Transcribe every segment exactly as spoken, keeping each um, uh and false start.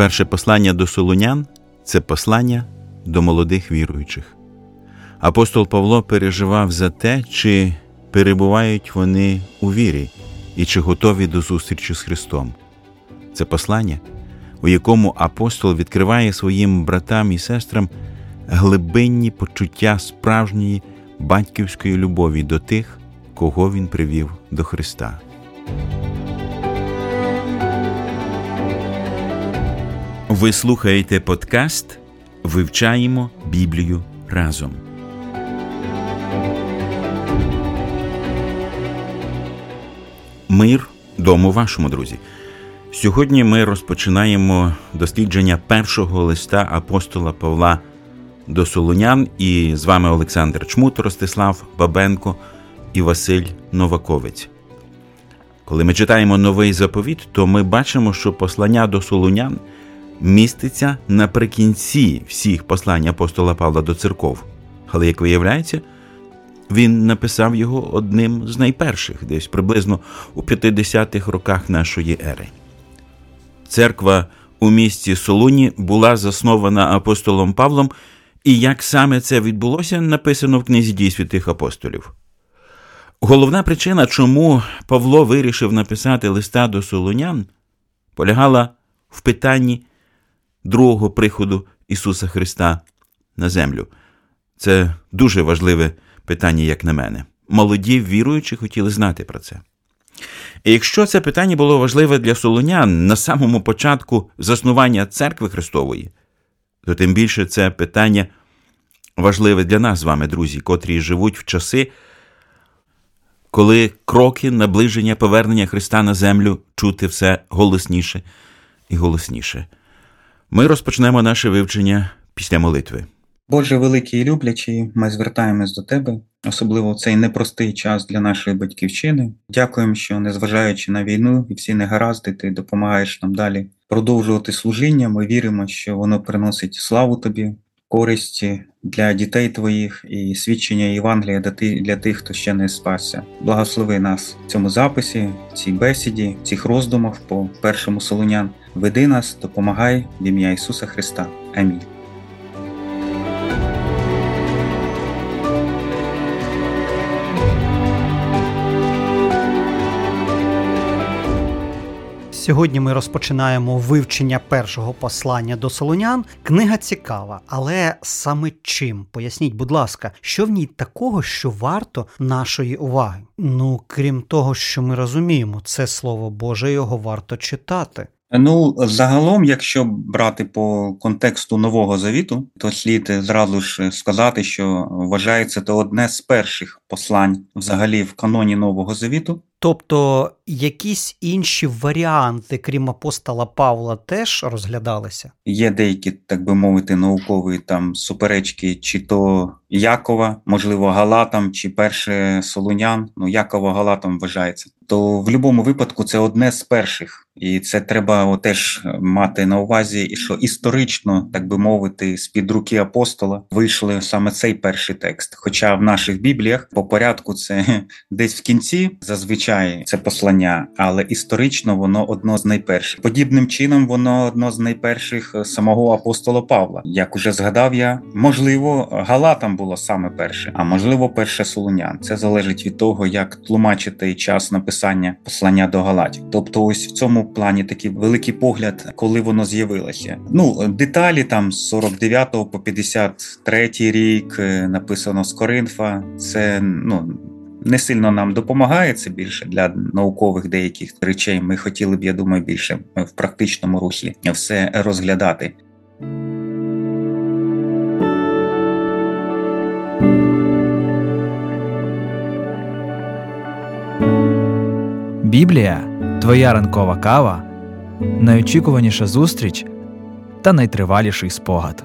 Перше послання до Солунян – це послання до молодих віруючих. Апостол Павло переживав за те, чи перебувають вони у вірі і чи готові до зустрічі з Христом. Це послання, у якому апостол відкриває своїм братам і сестрам глибинні почуття справжньої батьківської любові до тих, кого він привів до Христа. Ви слухаєте подкаст «Вивчаємо Біблію разом». Мир дому вашому, друзі! Сьогодні ми розпочинаємо дослідження першого листа апостола Павла до Солунян. І з вами Олександр Чмут, Ростислав Бабенко і Василь Новаковець. Коли ми читаємо Новий Заповіт, то ми бачимо, що послання до Солунян міститься наприкінці всіх послань апостола Павла до церков. Але, як виявляється, він написав його одним з найперших, десь приблизно у п'ятдесятих роках нашої ери. Церква у місті Солуні була заснована апостолом Павлом, і як саме це відбулося, написано в книзі «Дій святих апостолів». Головна причина, чому Павло вирішив написати листа до солунян, полягала в питанні другого приходу Ісуса Христа на землю. Це дуже важливе питання, як на мене. Молоді віруючі хотіли знати про це. І якщо це питання було важливе для солунян на самому початку заснування Церкви Христової, то тим більше це питання важливе для нас з вами, друзі, котрі живуть в часи, коли кроки наближення повернення Христа на землю чути все голосніше і голосніше. Ми розпочнемо наше вивчення після молитви. Боже великий і люблячий, ми звертаємось до Тебе, особливо в цей непростий час для нашої батьківщини. Дякуємо, що, незважаючи на війну і всі негаразди, Ти допомагаєш нам далі продовжувати служіння. Ми віримо, що воно приносить славу Тобі, користь для дітей Твоїх і свідчення Євангелія для тих, хто ще не спасся. Благослови нас в цьому записі, в цій бесіді, в цих роздумах по першому Солунян. Веди нас, допомагай в ім'я Ісуса Христа. Амінь. Сьогодні ми розпочинаємо вивчення першого послання до Солунян. Книга цікава, але саме чим? Поясніть, будь ласка, що в ній такого, що варто нашої уваги? Ну, крім того, що ми розуміємо, це Слово Боже, його варто читати. Ну, загалом, якщо брати по контексту Нового Завіту, то слід зразу ж сказати, що вважається це одне з перших послань взагалі в каноні Нового Завіту. Тобто якісь інші варіанти, крім апостола Павла, теж розглядалися? Є деякі, так би мовити, наукові там суперечки, чи то Якова, можливо, Галатам, чи перше Солунян. Ну, Якова Галатам вважається. То в будь-якому випадку це одне з перших. І це треба теж мати на увазі, що історично, так би мовити, з-під руки апостола вийшли саме цей перший текст. Хоча в наших Бібліях по порядку це десь в кінці, зазвичай, це послання, але історично воно одно з найперших. Подібним чином воно одно з найперших самого апостола Павла. Як уже згадав я, можливо, Галатам було саме перше, а можливо перше Солунян. Це залежить від того, як тлумачити час написання послання до Галатів. Тобто ось в цьому плані такий великий погляд, коли воно з'явилося. Ну, деталі там з сорок дев'ятого по п'ятдесят третій рік написано з Коринфа. Це, ну, не сильно нам допомагає, це більше для наукових деяких речей. Ми хотіли б, я думаю, більше в практичному рухі все розглядати. Біблія – твоя ранкова кава, найочікуваніша зустріч та найтриваліший спогад.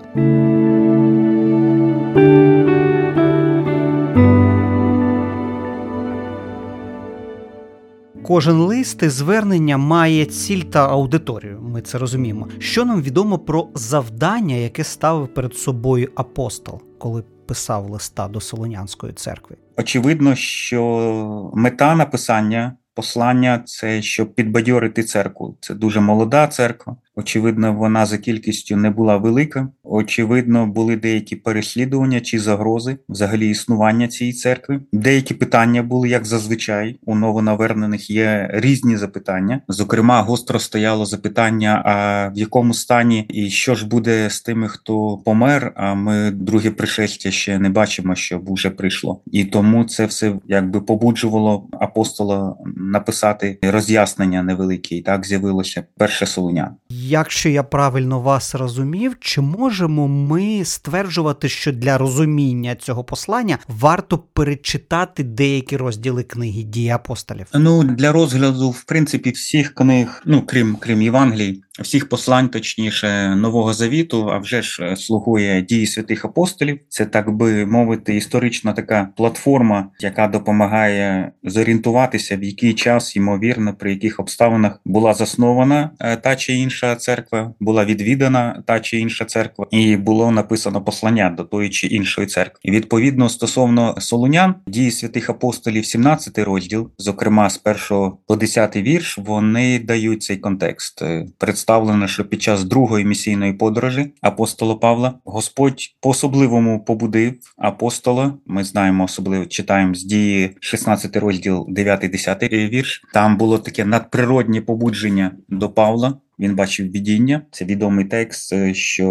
Кожен лист і звернення має ціль та аудиторію, ми це розуміємо. Що нам відомо про завдання, яке ставив перед собою апостол, коли писав листа до Солунянської церкви? Очевидно, що мета написання послання – це щоб підбадьорити церкву. Це дуже молода церква. Очевидно, вона за кількістю не була велика. Очевидно, були деякі переслідування чи загрози взагалі існування цієї церкви. Деякі питання були, як зазвичай, у новонавернених є різні запитання. Зокрема, гостро стояло запитання, а в якому стані і що ж буде з тими, хто помер, а ми друге пришестя ще не бачимо, що вже прийшло. І тому це все якби побуджувало апостола написати роз'яснення невелике. І так з'явилося перше Солунян. Якщо я правильно вас розумів, чи можемо ми стверджувати, що для розуміння цього послання варто перечитати деякі розділи книги «Дії апостолів»? Ну, для розгляду, в принципі, всіх книг, ну, крім, крім Євангелій, всіх послань, точніше, Нового Завіту, а вже ж слугує «Дії святих апостолів». Це, так би мовити, історична така платформа, яка допомагає зорієнтуватися, в який час, ймовірно, при яких обставинах була заснована та чи інша церква, була відвідана та чи інша церква, і було написано послання до тої чи іншої церкви. І відповідно, стосовно Солунян, «Дії святих апостолів» сімнадцятий розділ, зокрема, з першого по десятий вірш, вони дають цей контекст. Ставлено, що під час другої місійної подорожі апостола Павла Господь по-особливому побудив апостола, ми знаємо, особливо читаємо з Дії шістнадцятий розділ дев'ятий-десятий вірш, там було таке надприроднє побудження до Павла. Він бачив видіння. Це відомий текст, що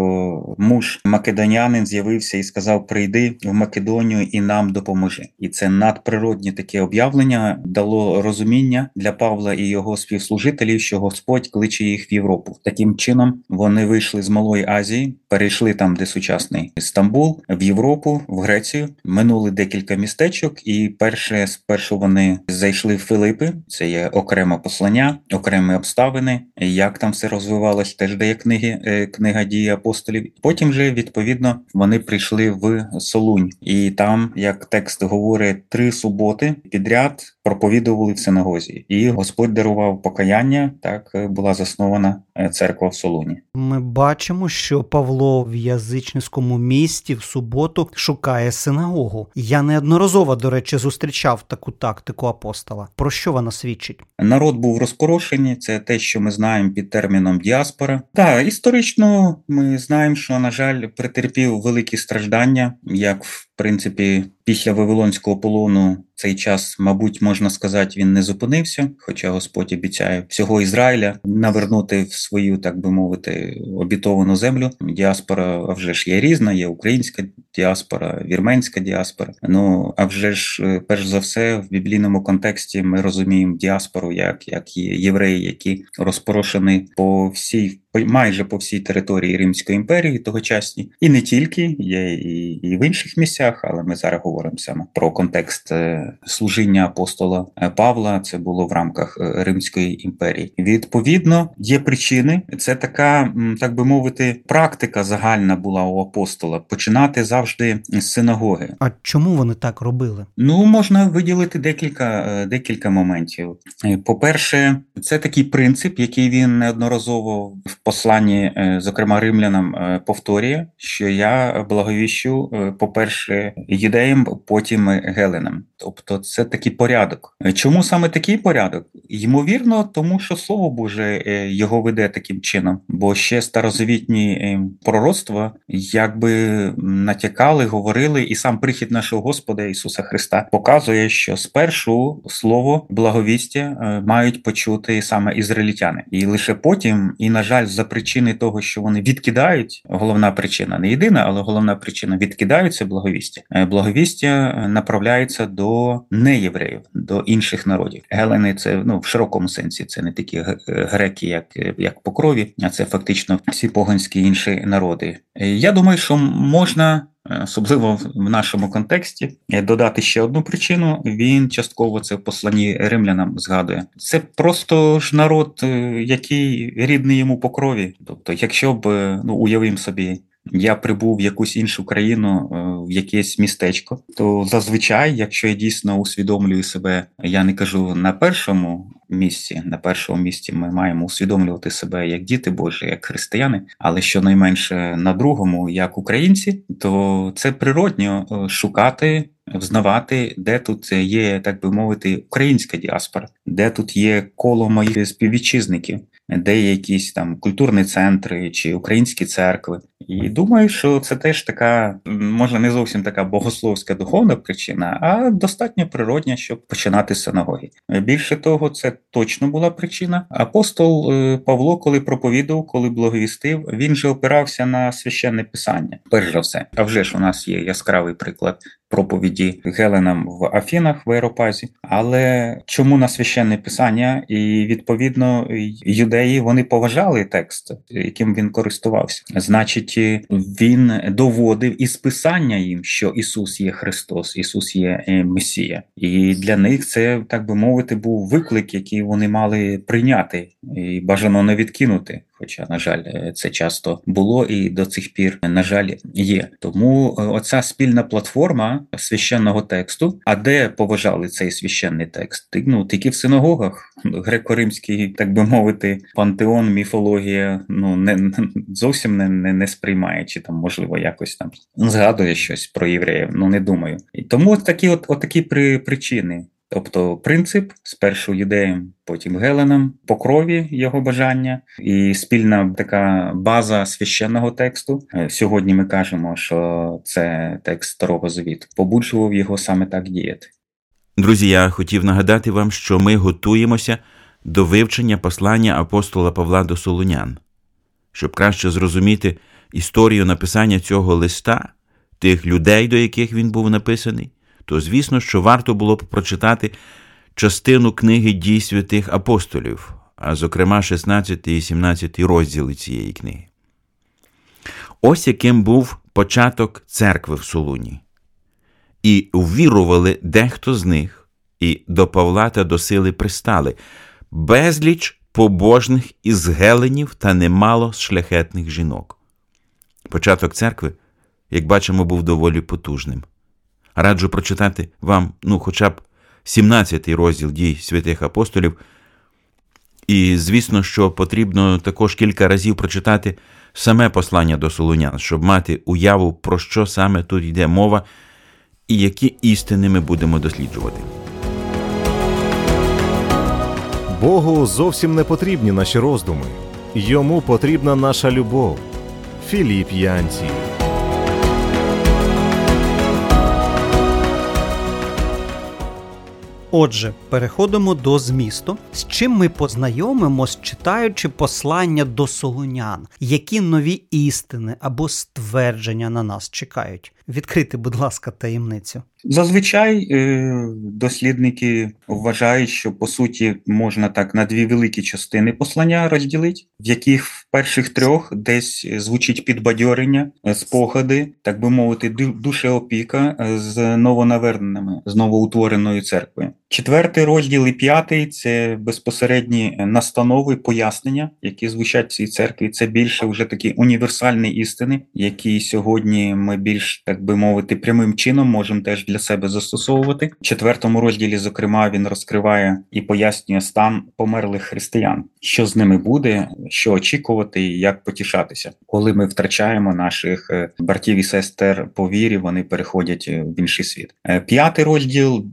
муж македонянин з'явився і сказав: «Прийди в Македонію і нам допоможи». І це надприродне таке об'явлення дало розуміння для Павла і його співслужителів, що Господь кличе їх в Європу. Таким чином вони вийшли з Малої Азії, перейшли там, де сучасний Стамбул, в Європу, в Грецію, минули декілька містечок і перше, спершу вони зайшли в Филипи. Це є окреме послання, окремі обставини, як там все розвивалось, теж дає книги, книга «Дії апостолів». Потім же, відповідно, вони прийшли в Солунь. І там, як текст говорить, три суботи підряд проповідували в синагозі. І Господь дарував покаяння, так була заснована церква в Солуні. Ми бачимо, що Павло в язичницькому місті в суботу шукає синагогу. Я неодноразово, до речі, зустрічав таку тактику апостола. Про що вона свідчить? Народ був розпорошений, це те, що ми знаємо під терміном діаспора. Так, історично ми знаємо, що, на жаль, претерпів великі страждання, як, в принципі, після Вавилонського полону цей час, мабуть, можна сказати, він не зупинився, хоча Господь обіцяє всього Ізраїля навернути в свою, так би мовити, обітовану землю. Діаспора, а вже ж є різна, є українська діаспора, вірменська діаспора. Ну, а вже ж, перш за все, в біблійному контексті ми розуміємо діаспору як, як євреї, які розпорошені по всій, майже по всій території Римської імперії тогочасній. І не тільки, є і, і в інших місцях, але ми зараз говоримо саме про контекст служіння апостола Павла, це було в рамках Римської імперії. Відповідно, є причини, це така, так би мовити, практика загальна була у апостола, починати завжди з синагоги. А чому вони так робили? Ну, можна виділити декілька, декілька моментів. По-перше, це такий принцип, який він неодноразово в посланні, зокрема, римлянам повторює, що я благовіщу, по-перше, юдеям, потім геленам. Тобто це такий порядок. Чому саме такий порядок? Ймовірно, тому що Слово Боже його веде таким чином. Бо ще старозавітні пророцтва якби натякали, говорили, і сам прихід нашого Господа Ісуса Христа показує, що спершу слово благовістя мають почути саме ізраїльтяни. І лише потім, і, на жаль, за причини того, що вони відкидають, головна причина, не єдина, але головна причина, відкидаються благовістя. Благовістя направляється до неєвреїв, до інших народів. Гелени – це, ну, в широкому сенсі, це не такі греки, як, як по крові, а це фактично всі поганські інші народи. Я думаю, що можна, особливо в нашому контексті, додати ще одну причину. Він частково це в посланні римлянам згадує. Це просто ж народ, який рідний йому по крові. Тобто, якщо б, ну, уявимо собі, я прибув в якусь іншу країну, в якесь містечко, то зазвичай, якщо я дійсно усвідомлюю себе, я не кажу на першому місці, на першому місці ми маємо усвідомлювати себе як діти Божі, як християни, але щонайменше на другому, як українці, то це природньо шукати взнавати, де тут є, так би мовити, українська діаспора, де тут є коло моїх співвітчизників, де є якісь там культурні центри чи українські церкви. І думаю, що це теж така, може, не зовсім така богословська духовна причина, а достатньо природня, щоб починати з синагоги. Більше того, це точно була причина. Апостол Павло, коли проповідував, коли благовістив, він же опирався на священне писання, перш за все. А вже ж у нас є яскравий приклад проповіді Геленам в Афінах, в Аеропазі. Але чому на священне писання? І, відповідно, юдеї, вони поважали текст, яким він користувався. Значить, він доводив із писання їм, що Ісус є Христос, Ісус є Месія. І для них це, так би мовити, був виклик, який вони мали прийняти і бажано не відкинути. Хоча, на жаль, це часто було і до цих пір, на жаль, є. Тому оця спільна платформа священного тексту, а де поважали цей священний текст? Ну, тільки в синагогах. Греко-римський, так би мовити, пантеон, міфологія, ну, не, зовсім не, не, не сприймає, чи там, можливо, якось там згадує щось про євреїв, ну, не думаю. І тому от такі, от, от такі при, причини. Тобто принцип спершу юдеям, потім Геленам, по крові його бажання і спільна така база священного тексту. Сьогодні ми кажемо, що це текст Старого Завіту. Побуджував його саме так діяти. Друзі, я хотів нагадати вам, що ми готуємося до вивчення послання апостола Павла до Солунян. Щоб краще зрозуміти історію написання цього листа, тих людей, до яких він був написаний, то, звісно, що варто було б прочитати частину книги «Дій святих апостолів», а, зокрема, шістнадцятий і сімнадцятий розділи цієї книги. Ось яким був початок церкви в Солуні. І увірували дехто з них, і до Павла та до сили пристали, безліч побожних із геленів та немало шляхетних жінок. Початок церкви, як бачимо, був доволі потужним. Раджу прочитати вам, ну, хоча б сімнадцятий розділ «Дій святих апостолів». І, звісно, що потрібно також кілька разів прочитати саме послання до Солунян, щоб мати уяву, про що саме тут йде мова і які істини ми будемо досліджувати. Богу зовсім не потрібні наші роздуми. Йому потрібна наша любов. Філіп Янцій. Отже, переходимо до змісту, з чим ми познайомимось, читаючи послання до Солунян. Які нові істини або ствердження на нас чекають? Відкрити, будь ласка, таємницю. Зазвичай дослідники вважають, що, по суті, можна так на дві великі частини послання розділити, в яких в перших трьох десь звучить підбадьорення, спогади, так би мовити, душеопіка з новонаверненими, з новоутвореною церквою. Четвертий розділ і п'ятий – це безпосередні настанови, пояснення, які звучать в цій церкві. Це більше вже такі універсальні істини, які сьогодні ми більш, так би мовити, прямим чином можемо теж для себе застосовувати. В четвертому розділі, зокрема, він розкриває і пояснює стан померлих християн. Що з ними буде, що очікувати і як потішатися. Коли ми втрачаємо наших братів і сестер по вірі, вони переходять в інший світ. П'ятий розділ,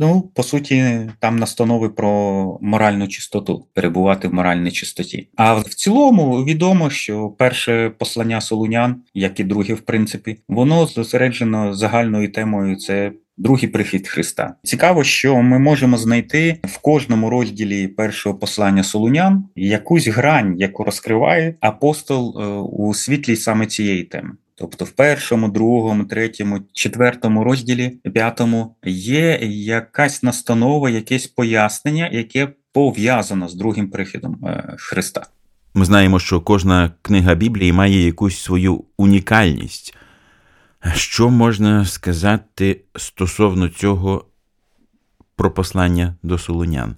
ну, по суті, там настанови про моральну чистоту, перебувати в моральній чистоті. А в цілому відомо, що перше послання Солунян, як і друге, в принципі, воно зосереджено загальною темою – це другий прихід Христа. Цікаво, що ми можемо знайти в кожному розділі першого послання Солунян якусь грань, яку розкриває апостол у світлі саме цієї теми. Тобто в першому, другому, третьому, четвертому розділі, п'ятому є якась настанова, якесь пояснення, яке пов'язано з другим прихідом Христа. Ми знаємо, що кожна книга Біблії має якусь свою унікальність. Що можна сказати стосовно цього про послання до Солунян?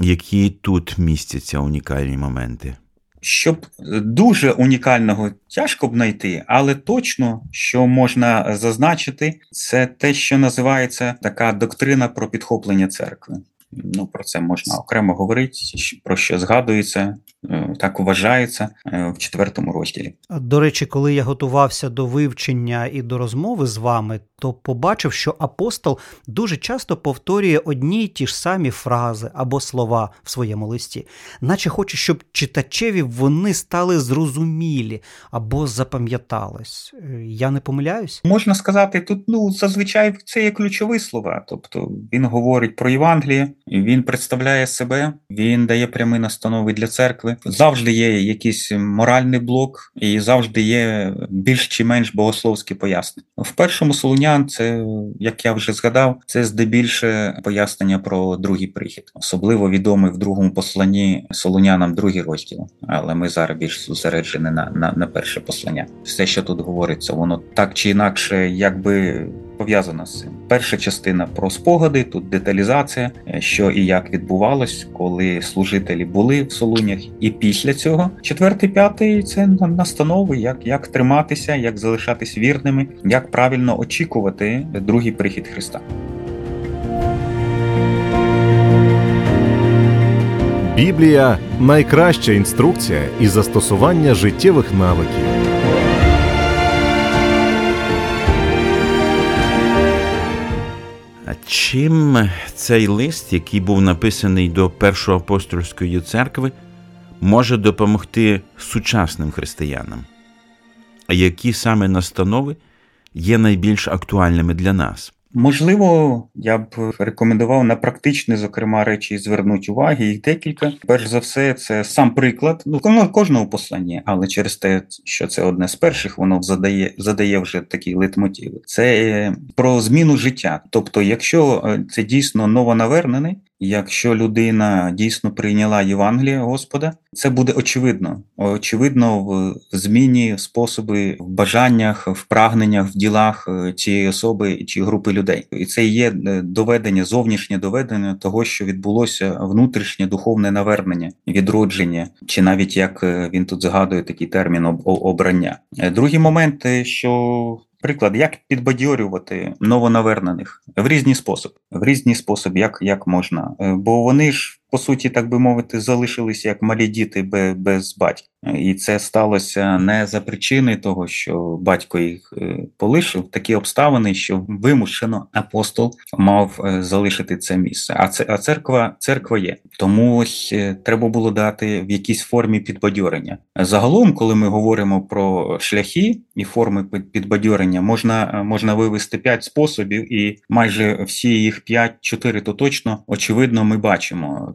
Які тут містяться унікальні моменти? Щоб дуже унікального тяжко б знайти, але точно, що можна зазначити, це те, що називається така доктрина про підхоплення церкви. Ну, про це можна окремо говорити, про що згадується так вважається в четвертому розділі. До речі, коли я готувався до вивчення і до розмови з вами, то побачив, що апостол дуже часто повторює одні й ті ж самі фрази або слова в своєму листі, наче хоче, щоб читачеві вони стали зрозумілі або запам'ятались. Я не помиляюсь? Можна сказати, тут ну зазвичай це є ключові слова. Тобто він говорить про Євангеліє, він представляє себе, він дає прямі настанови для церкви. Завжди є якийсь моральний блок і завжди є більш чи менш богословські пояснення. В першому Солунян це, як я вже згадав, це здебільше пояснення про другий прихід. Особливо відомий в другому посланні Солунянам другий розділ. Але ми зараз більш зосереджені на, на, на перше послання. Все, що тут говориться, воно так чи інакше якби пов'язано з цим. Перша частина про спогади, тут деталізація, що і як відбувалось, коли служителі були в Солунях і після цього. Четвертий, п'ятий – це настанови, як, як триматися, як залишатись вірними, як правильно очікувати другий прихід Христа. Біблія – найкраща інструкція і застосування життєвих навиків. Чим цей лист, який був написаний до Першої апостольської церкви, може допомогти сучасним християнам? А які саме настанови є найбільш актуальними для нас? Можливо, я б рекомендував на практичні, зокрема, речі звернути уваги, їх декілька. Перш за все, це сам приклад, ну, кожного послання, але через те, що це одне з перших, воно задає, задає вже такі лейтмотиви. Це про зміну життя. Тобто, якщо це дійсно новонавернений, якщо людина дійсно прийняла Євангеліє Господа, це буде очевидно. Очевидно в зміні, в способи, в бажаннях, в прагненнях, в ділах цієї особи чи групи людей. І це є доведення, зовнішнє доведення того, що відбулося внутрішнє духовне навернення, відродження, чи навіть, як він тут згадує, такий термін обрання. Другий момент, що... Приклад, як підбадьорювати новонавернених в різні способи, в різні способи, як, як можна. Бо вони ж, по суті, так би мовити, залишилися як малі діти без батька. І це сталося не за причини того, що батько їх полишив, такі обставини, що вимушено апостол мав залишити це місце. А, це, а церква, церква є. Тому ось треба було дати в якійсь формі підбадьорення. Загалом, коли ми говоримо про шляхи і форми підбадьорення, можна, можна вивести п'ять способів, і майже всі їх п'ять, чотири, то точно, очевидно, ми бачимо.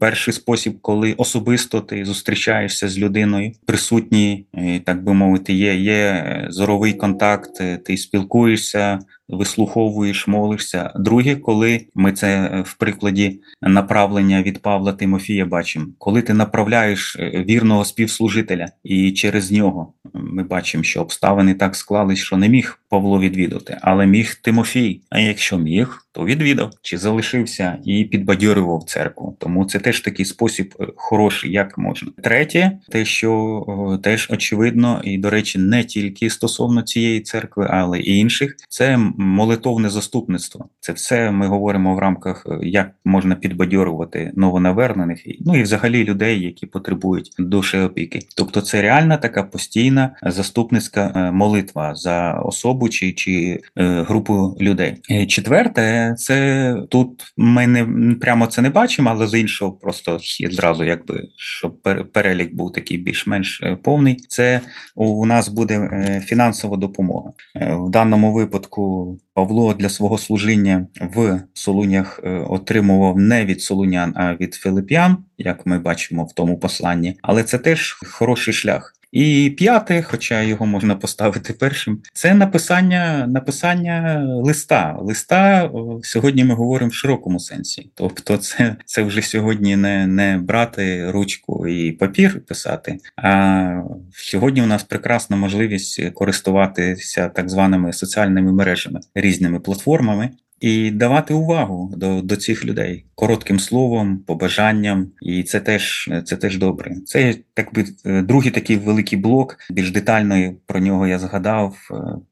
Перший спосіб, коли особисто ти зустрічаєшся з людиною, присутній, так би мовити, є, є зоровий контакт, ти спілкуєшся, вислуховуєш, молишся. Друге, коли ми це в прикладі направлення від Павла Тимофія бачимо, коли ти направляєш вірного співслужителя, і через нього ми бачимо, що обставини так склались, що не міг Павло відвідати, але міг Тимофій. А якщо міг, то відвідав, чи залишився і підбадьорював церкву. Тому це теж такий спосіб хороший, як можна. Третє, те, що теж очевидно, і, до речі, не тільки стосовно цієї церкви, але і інших, це молитовне заступництво. Це все ми говоримо в рамках, як можна підбадьорювати новонавернених, ну і взагалі людей, які потребують душеопіки. Тобто це реальна така постійна заступницька молитва за особу чи, чи групу людей. Четверте, це тут ми не прямо це не бачимо, але з іншого просто зразу, якби, щоб перелік був такий більш-менш повний, це у нас буде фінансова допомога. В даному випадку Павло для свого служіння в Солунях отримував не від солунян, а від филип'ян, як ми бачимо в тому посланні. Але це теж хороший шлях. І п'яте, хоча його можна поставити першим, це написання, написання листа. Листа сьогодні ми говоримо в широкому сенсі. Тобто це, це вже сьогодні не, не брати ручку і папір писати, а сьогодні у нас прекрасна можливість користуватися так званими соціальними мережами, різними платформами. І давати увагу до, до цих людей коротким словом, побажанням, і це теж це теж добре. Це так би другий такий великий блок. Більш детально про нього я згадав,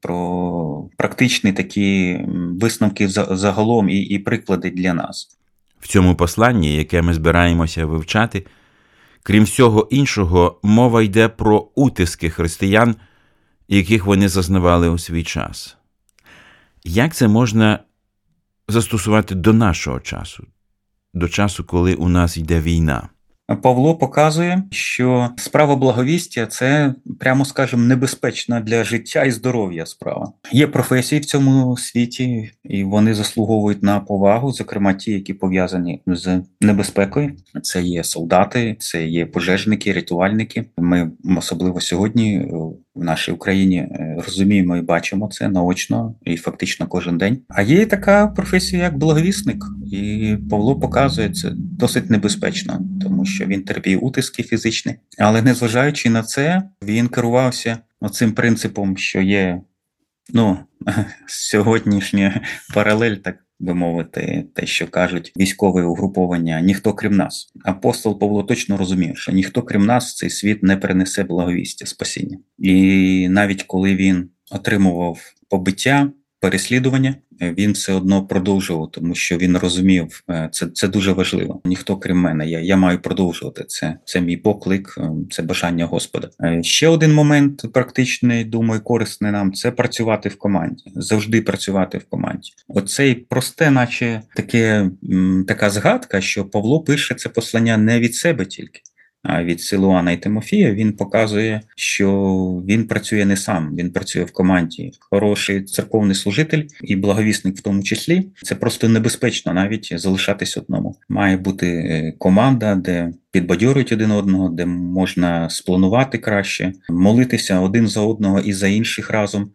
про практичні такі висновки загалом і, і приклади для нас. В цьому посланні, яке ми збираємося вивчати, Крім всього іншого, мова йде про утиски християн, яких вони зазнавали у свій час. Як це можна застосувати до нашого часу, до часу, коли у нас йде війна? Павло показує, що справа благовістя – це, прямо скажемо, небезпечна для життя і здоров'я справа. Є професії в цьому світі, і вони заслуговують на повагу, зокрема ті, які пов'язані з небезпекою. Це є солдати, це є пожежники, рятувальники. Ми особливо сьогодні в нашій Україні розуміємо і бачимо це наочно і фактично кожен день. А є така професія, як благовісник, і Павло показує, це досить небезпечно, тому що він терпів утиски фізичні. Але незважаючи на це, він керувався оцим принципом, що є, ну, сьогоднішня паралель, так би мовити, те, що кажуть військові угруповання, ніхто крім нас. Апостол Павло точно розумів, що ніхто крім нас цей світ не принесе благовістя, спасіння. І навіть коли він отримував побиття, переслідування, він все одно продовжував, тому що він розумів, це, це дуже важливо. Ніхто крім мене, я, я маю продовжувати це. Це мій поклик, це бажання Господа. Ще один момент практичний, думаю, корисний нам, це працювати в команді. Завжди працювати в команді. Оцей просте, наче таке, така згадка, що Павло пише це послання не від себе тільки, а від Силуана і Тимофія, він показує, що він працює не сам, він працює в команді. Хороший церковний служитель і благовісник в тому числі. Це просто небезпечно навіть залишатись одному. Має бути команда, де підбадьорюють один одного, де можна спланувати краще, молитися один за одного і за інших разом,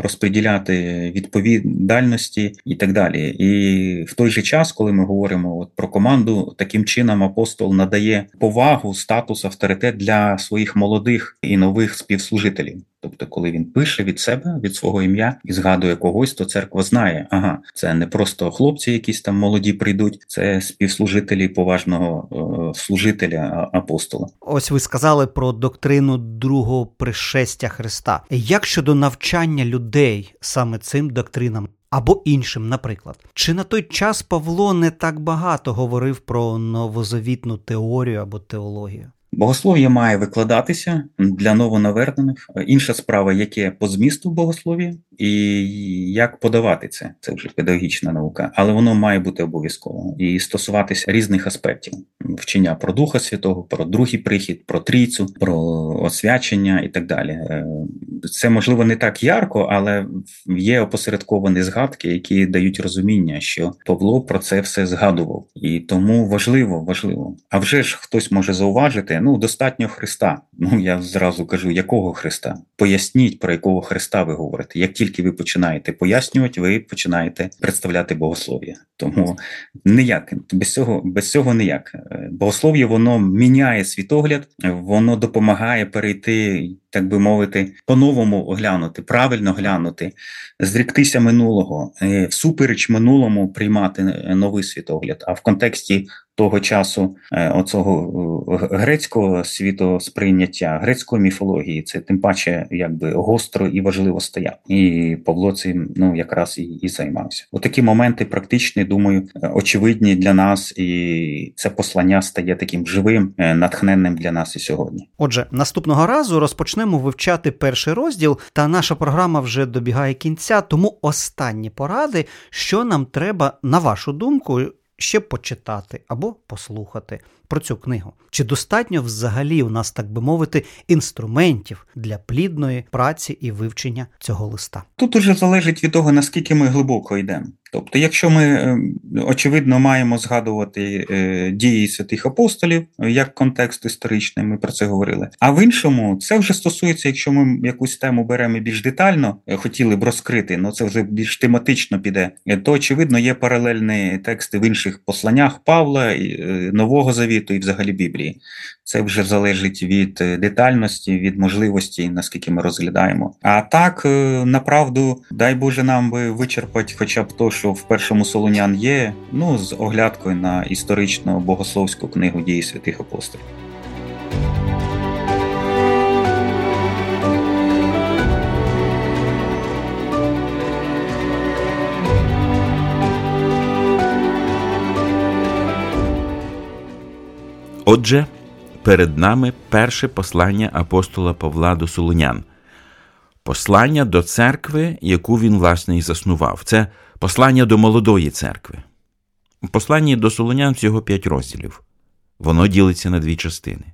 розподіляти відповідальності і так далі. І в той же час, коли ми говоримо от про команду, таким чином апостол надає повагу, статус, авторитет для своїх молодих і нових співслужителів. Тобто, коли він пише від себе, від свого ім'я і згадує когось, то церква знає, ага, це не просто хлопці якісь там молоді прийдуть, це співслужителі поважного е, служителя, апостола. Ось ви сказали про доктрину другого пришестя Христа. Як щодо навчання людей саме цим доктринам? Або іншим, наприклад. Чи на той час Павло не так багато говорив про новозавітну теорію або теологію? Богослов'я має викладатися для новонавернених. Інша справа, яке по змісту богослов'я і як подавати це. Це вже педагогічна наука. Але воно має бути обов'язково і стосуватися різних аспектів. Вчення про Духа Святого, про другий прихід, про трійцю, про освячення і так далі. Це, можливо, не так ярко, але є опосередковані згадки, які дають розуміння, що Павло про це все згадував. І тому важливо, важливо. А вже ж хтось може зауважити, ну, достатньо Христа. Ну, я зразу кажу, якого Христа? Поясніть, про якого Христа ви говорите. Як тільки ви починаєте пояснювати, ви починаєте представляти богослов'я. Тому ніяк, без цього, без цього ніяк. Богослов'я, воно міняє світогляд, воно допомагає перейти, так би мовити, по-новому оглянути, правильно глянути, зріктися минулого, всупереч минулому приймати новий світогляд. А в контексті того часу оцього грецького світосприйняття, грецької міфології, це тим паче якби гостро і важливо стояло. І Павло цим, ну, якраз і, і займався. Отакі моменти практичні, думаю, очевидні для нас, і це послання стає таким живим, натхненним для нас і сьогодні. Отже, наступного разу розпочнемо вивчати перший розділ, та наша програма вже добігає кінця, тому останні поради, що нам треба, на вашу думку, ще почитати або послухати про цю книгу. Чи достатньо взагалі у нас, так би мовити, інструментів для плідної праці і вивчення цього листа? Тут уже залежить від того, наскільки ми глибоко йдемо. Тобто, якщо ми, очевидно, маємо згадувати дії святих апостолів як контекст історичний, ми про це говорили. А в іншому, це вже стосується, якщо ми якусь тему беремо більш детально, хотіли б розкрити, але це вже більш тематично піде, то, очевидно, є паралельні тексти в інших посланнях Павла, Нового Завіту і взагалі Біблії. Це вже залежить від детальності, від можливості, наскільки ми розглядаємо. А так, направду, дай Боже нам би вичерпати хоча б то, що в першому Солонян є, ну, з оглядкою на історичну богословську книгу «Дії святих апостолів». Отже, перед нами перше послання апостола Павла до Солонян. Послання до церкви, яку він, власне, і заснував. Це послання до молодої церкви. У посланні до Солонян всього п'ять розділів. Воно ділиться на дві частини.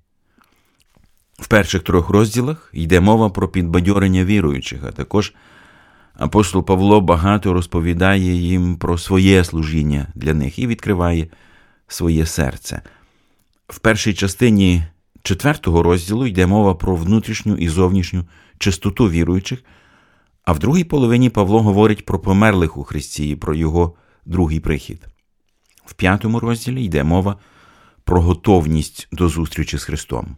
В перших трьох розділах йде мова про підбадьорення віруючих, а також апостол Павло багато розповідає їм про своє служіння для них і відкриває своє серце. В першій частині четвертого розділу йде мова про внутрішню і зовнішню чистоту віруючих, а в другій половині Павло говорить про померлих у Христі і про його другий прихід. В п'ятому розділі йде мова про готовність до зустрічі з Христом.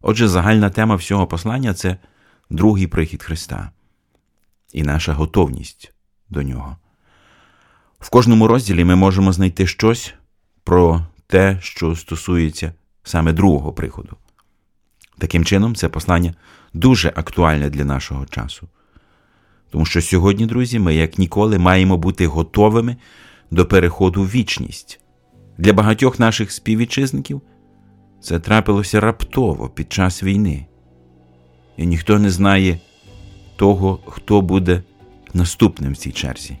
Отже, загальна тема всього послання – це другий прихід Христа і наша готовність до нього. В кожному розділі ми можемо знайти щось про те, що стосується саме другого приходу. Таким чином, це послання дуже актуальне для нашого часу. Тому що сьогодні, друзі, ми як ніколи маємо бути готовими до переходу в вічність. Для багатьох наших співвітчизників це трапилося раптово під час війни. І ніхто не знає того, хто буде наступним в цій черзі.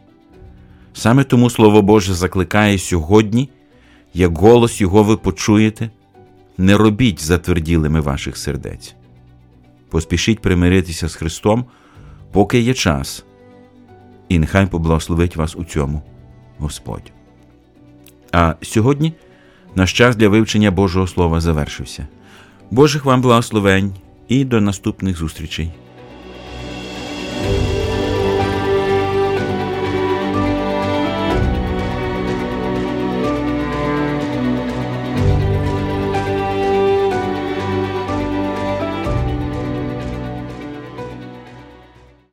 Саме тому Слово Боже закликає сьогодні, як голос його ви почуєте, не робіть затверділими ваших сердець. Поспішіть примиритися з Христом, поки є час, і нехай поблагословить вас у цьому Господь. А сьогодні наш час для вивчення Божого Слова завершився. Божих вам благословень і до наступних зустрічей.